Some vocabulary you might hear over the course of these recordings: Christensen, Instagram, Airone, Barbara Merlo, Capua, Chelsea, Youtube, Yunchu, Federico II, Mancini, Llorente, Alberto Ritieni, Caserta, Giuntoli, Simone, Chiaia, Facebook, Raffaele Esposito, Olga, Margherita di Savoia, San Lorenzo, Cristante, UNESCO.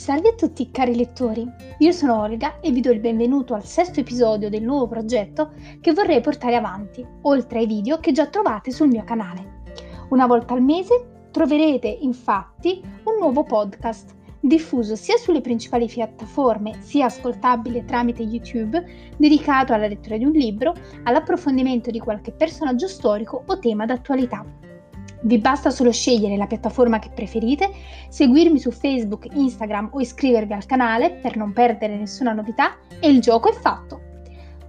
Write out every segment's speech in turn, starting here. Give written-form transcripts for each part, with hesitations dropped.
Salve a tutti cari lettori, io sono Olga e vi do il benvenuto al sesto episodio del nuovo progetto che vorrei portare avanti, oltre ai video che già trovate sul mio canale. Una volta al mese troverete infatti un nuovo podcast, diffuso sia sulle principali piattaforme, sia ascoltabile tramite YouTube, dedicato alla lettura di un libro, all'approfondimento di qualche personaggio storico o tema d'attualità. Vi basta solo scegliere la piattaforma che preferite, seguirmi su Facebook, Instagram o iscrivervi al canale per non perdere nessuna novità e il gioco è fatto!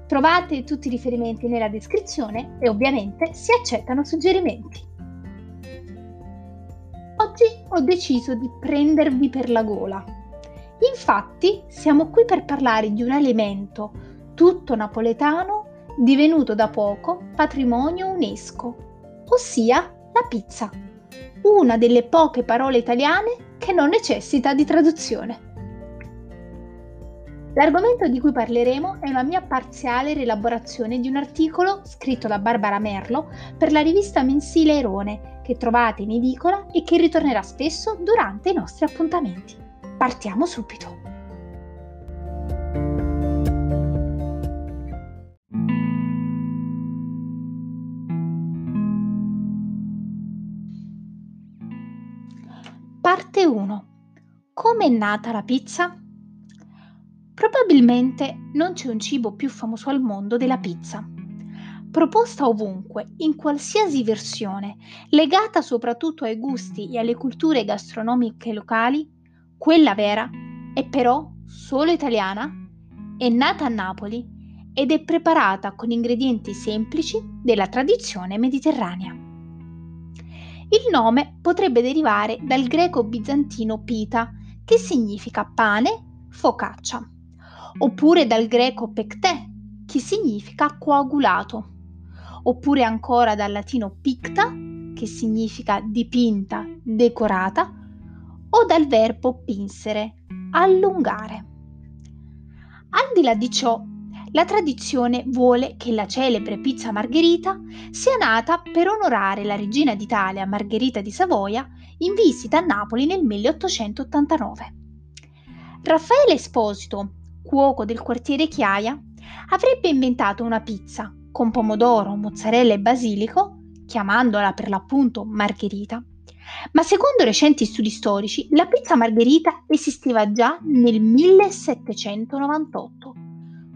Trovate tutti i riferimenti nella descrizione e ovviamente si accettano suggerimenti. Oggi ho deciso di prendervi per la gola. Infatti siamo qui per parlare di un alimento tutto napoletano divenuto da poco patrimonio UNESCO, ossia la pizza, una delle poche parole italiane che non necessita di traduzione. L'argomento di cui parleremo è una mia parziale rielaborazione di un articolo scritto da Barbara Merlo per la rivista mensile Airone, che trovate in edicola e che ritornerà spesso durante i nostri appuntamenti. Partiamo subito! Parte 1. Come è nata la pizza? Probabilmente non c'è un cibo più famoso al mondo della pizza. Proposta ovunque, in qualsiasi versione, legata soprattutto ai gusti e alle culture gastronomiche locali, quella vera è però solo italiana, è nata a Napoli ed è preparata con ingredienti semplici della tradizione mediterranea. Il nome potrebbe derivare dal greco bizantino pita, che significa pane, focaccia, oppure dal greco pectè, che significa coagulato, oppure ancora dal latino picta, che significa dipinta, decorata, o dal verbo pinsere, allungare. Al di là di ciò, la tradizione vuole che la celebre pizza Margherita sia nata per onorare la regina d'Italia Margherita di Savoia in visita a Napoli nel 1889. Raffaele Esposito, cuoco del quartiere Chiaia, avrebbe inventato una pizza con pomodoro, mozzarella e basilico, chiamandola per l'appunto Margherita. Ma secondo recenti studi storici, la pizza Margherita esisteva già nel 1798.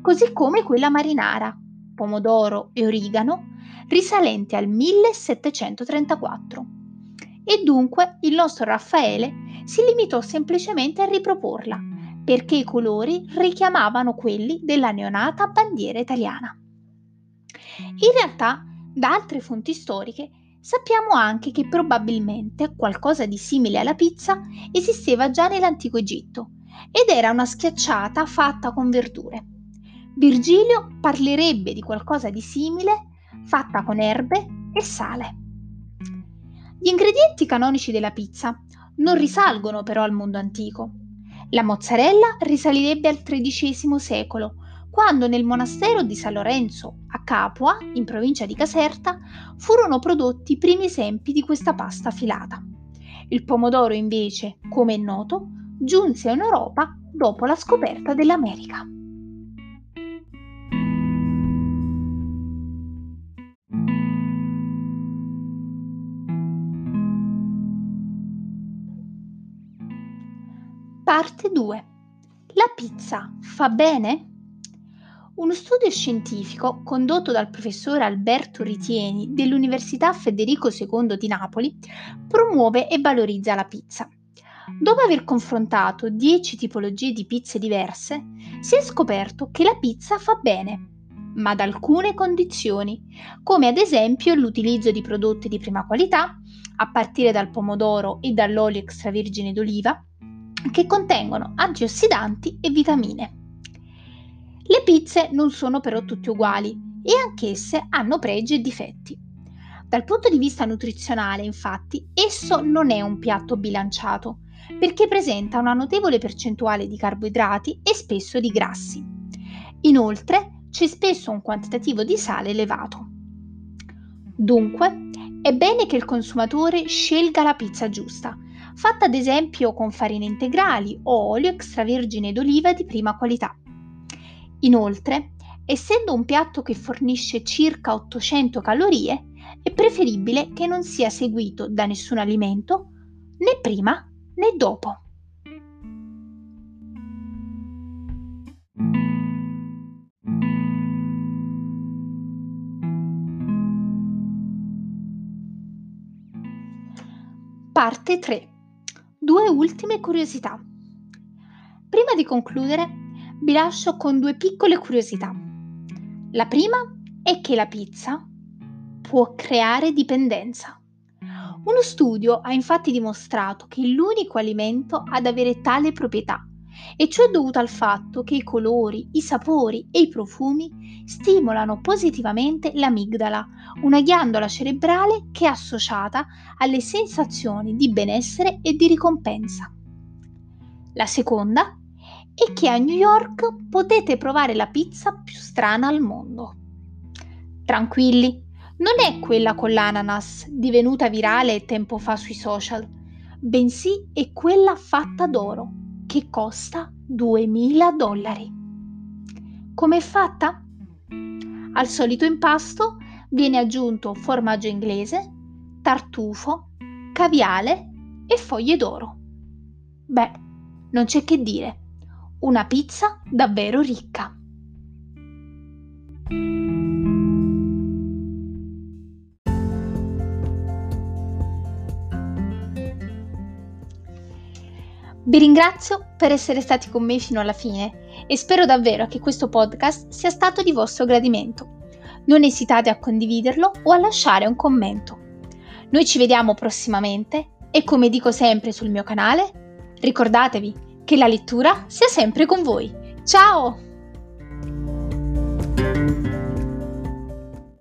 Così come quella marinara, pomodoro e origano, risalente al 1734. E dunque il nostro Raffaele si limitò semplicemente a riproporla, perché i colori richiamavano quelli della neonata bandiera italiana. In realtà, da altre fonti storiche, sappiamo anche che probabilmente qualcosa di simile alla pizza esisteva già nell'antico Egitto ed era una schiacciata fatta con verdure. Virgilio parlerebbe di qualcosa di simile fatta con erbe e sale. Gli ingredienti canonici della pizza non risalgono però al mondo antico. La mozzarella risalirebbe al XIII secolo, quando nel monastero di San Lorenzo, a Capua, in provincia di Caserta, furono prodotti i primi esempi di questa pasta filata. Il pomodoro invece, come è noto, giunse in Europa dopo la scoperta dell'America. Parte 2. La pizza fa bene? Uno studio scientifico condotto dal professore Alberto Ritieni dell'Università Federico II di Napoli promuove e valorizza la pizza. Dopo aver confrontato 10 tipologie di pizze diverse, si è scoperto che la pizza fa bene, ma ad alcune condizioni, come ad esempio l'utilizzo di prodotti di prima qualità, a partire dal pomodoro e dall'olio extravergine d'oliva, che contengono antiossidanti e vitamine. Le pizze non sono però tutte uguali e anch'esse hanno pregi e difetti. Dal punto di vista nutrizionale, infatti, esso non è un piatto bilanciato, perché presenta una notevole percentuale di carboidrati e spesso di grassi. Inoltre, c'è spesso un quantitativo di sale elevato. Dunque, è bene che il consumatore scelga la pizza giusta, fatta ad esempio con farine integrali o olio extravergine d'oliva di prima qualità. Inoltre, essendo un piatto che fornisce circa 800 calorie, è preferibile che non sia seguito da nessun alimento, né prima né dopo. Parte 3. Due ultime curiosità. Prima di concludere, vi lascio con due piccole curiosità. La prima è che la pizza può creare dipendenza. Uno studio ha infatti dimostrato che è l'unico alimento ad avere tale proprietà, e ciò è dovuto al fatto che i colori, i sapori e i profumi stimolano positivamente l'amigdala, una ghiandola cerebrale che è associata alle sensazioni di benessere e di ricompensa. La seconda è che a New York potete provare la pizza più strana al mondo. Tranquilli, non è quella con l'ananas divenuta virale tempo fa sui social, bensì è quella fatta d'oro che costa $2.000. Come è fatta? Al solito impasto viene aggiunto formaggio inglese, tartufo, caviale e foglie d'oro. Beh, non c'è che dire, una pizza davvero ricca. Vi ringrazio per essere stati con me fino alla fine e spero davvero che questo podcast sia stato di vostro gradimento. Non esitate a condividerlo o a lasciare un commento. Noi ci vediamo prossimamente e, come dico sempre sul mio canale, ricordatevi che la lettura sia sempre con voi. Ciao!